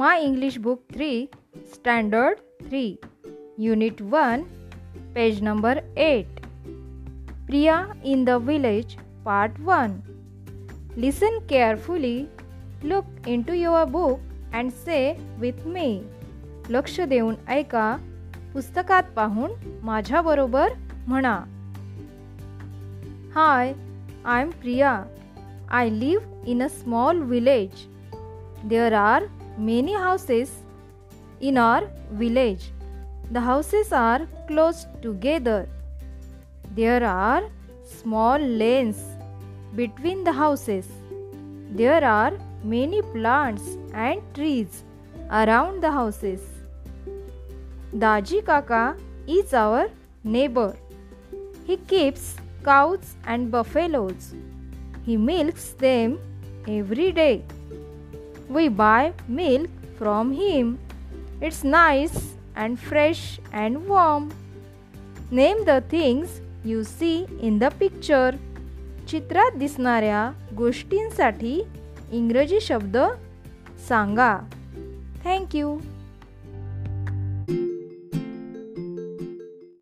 My English Book 3, Standard 3, Unit 1, page number 8. Priya in the Village, Part 1. Listen carefully, look into your book and say with me. लक्ष देऊन ऐका, पुस्तकात पाहून माझ्याबरोबर म्हणा. Hi, I am Priya. I live in a small village. There are many houses in our village. The houses are close together. There are small lanes between the houses. There are many plants and trees around the houses. Daji Kaka is our neighbor. He keeps cows and buffaloes. He milks them every day. We buy milk from him. It's nice and fresh and warm. Name the things you see in the picture. चित्रात दिसणाऱ्या गोष्टींसाठी इंग्रजी शब्द सांगा. Thank you.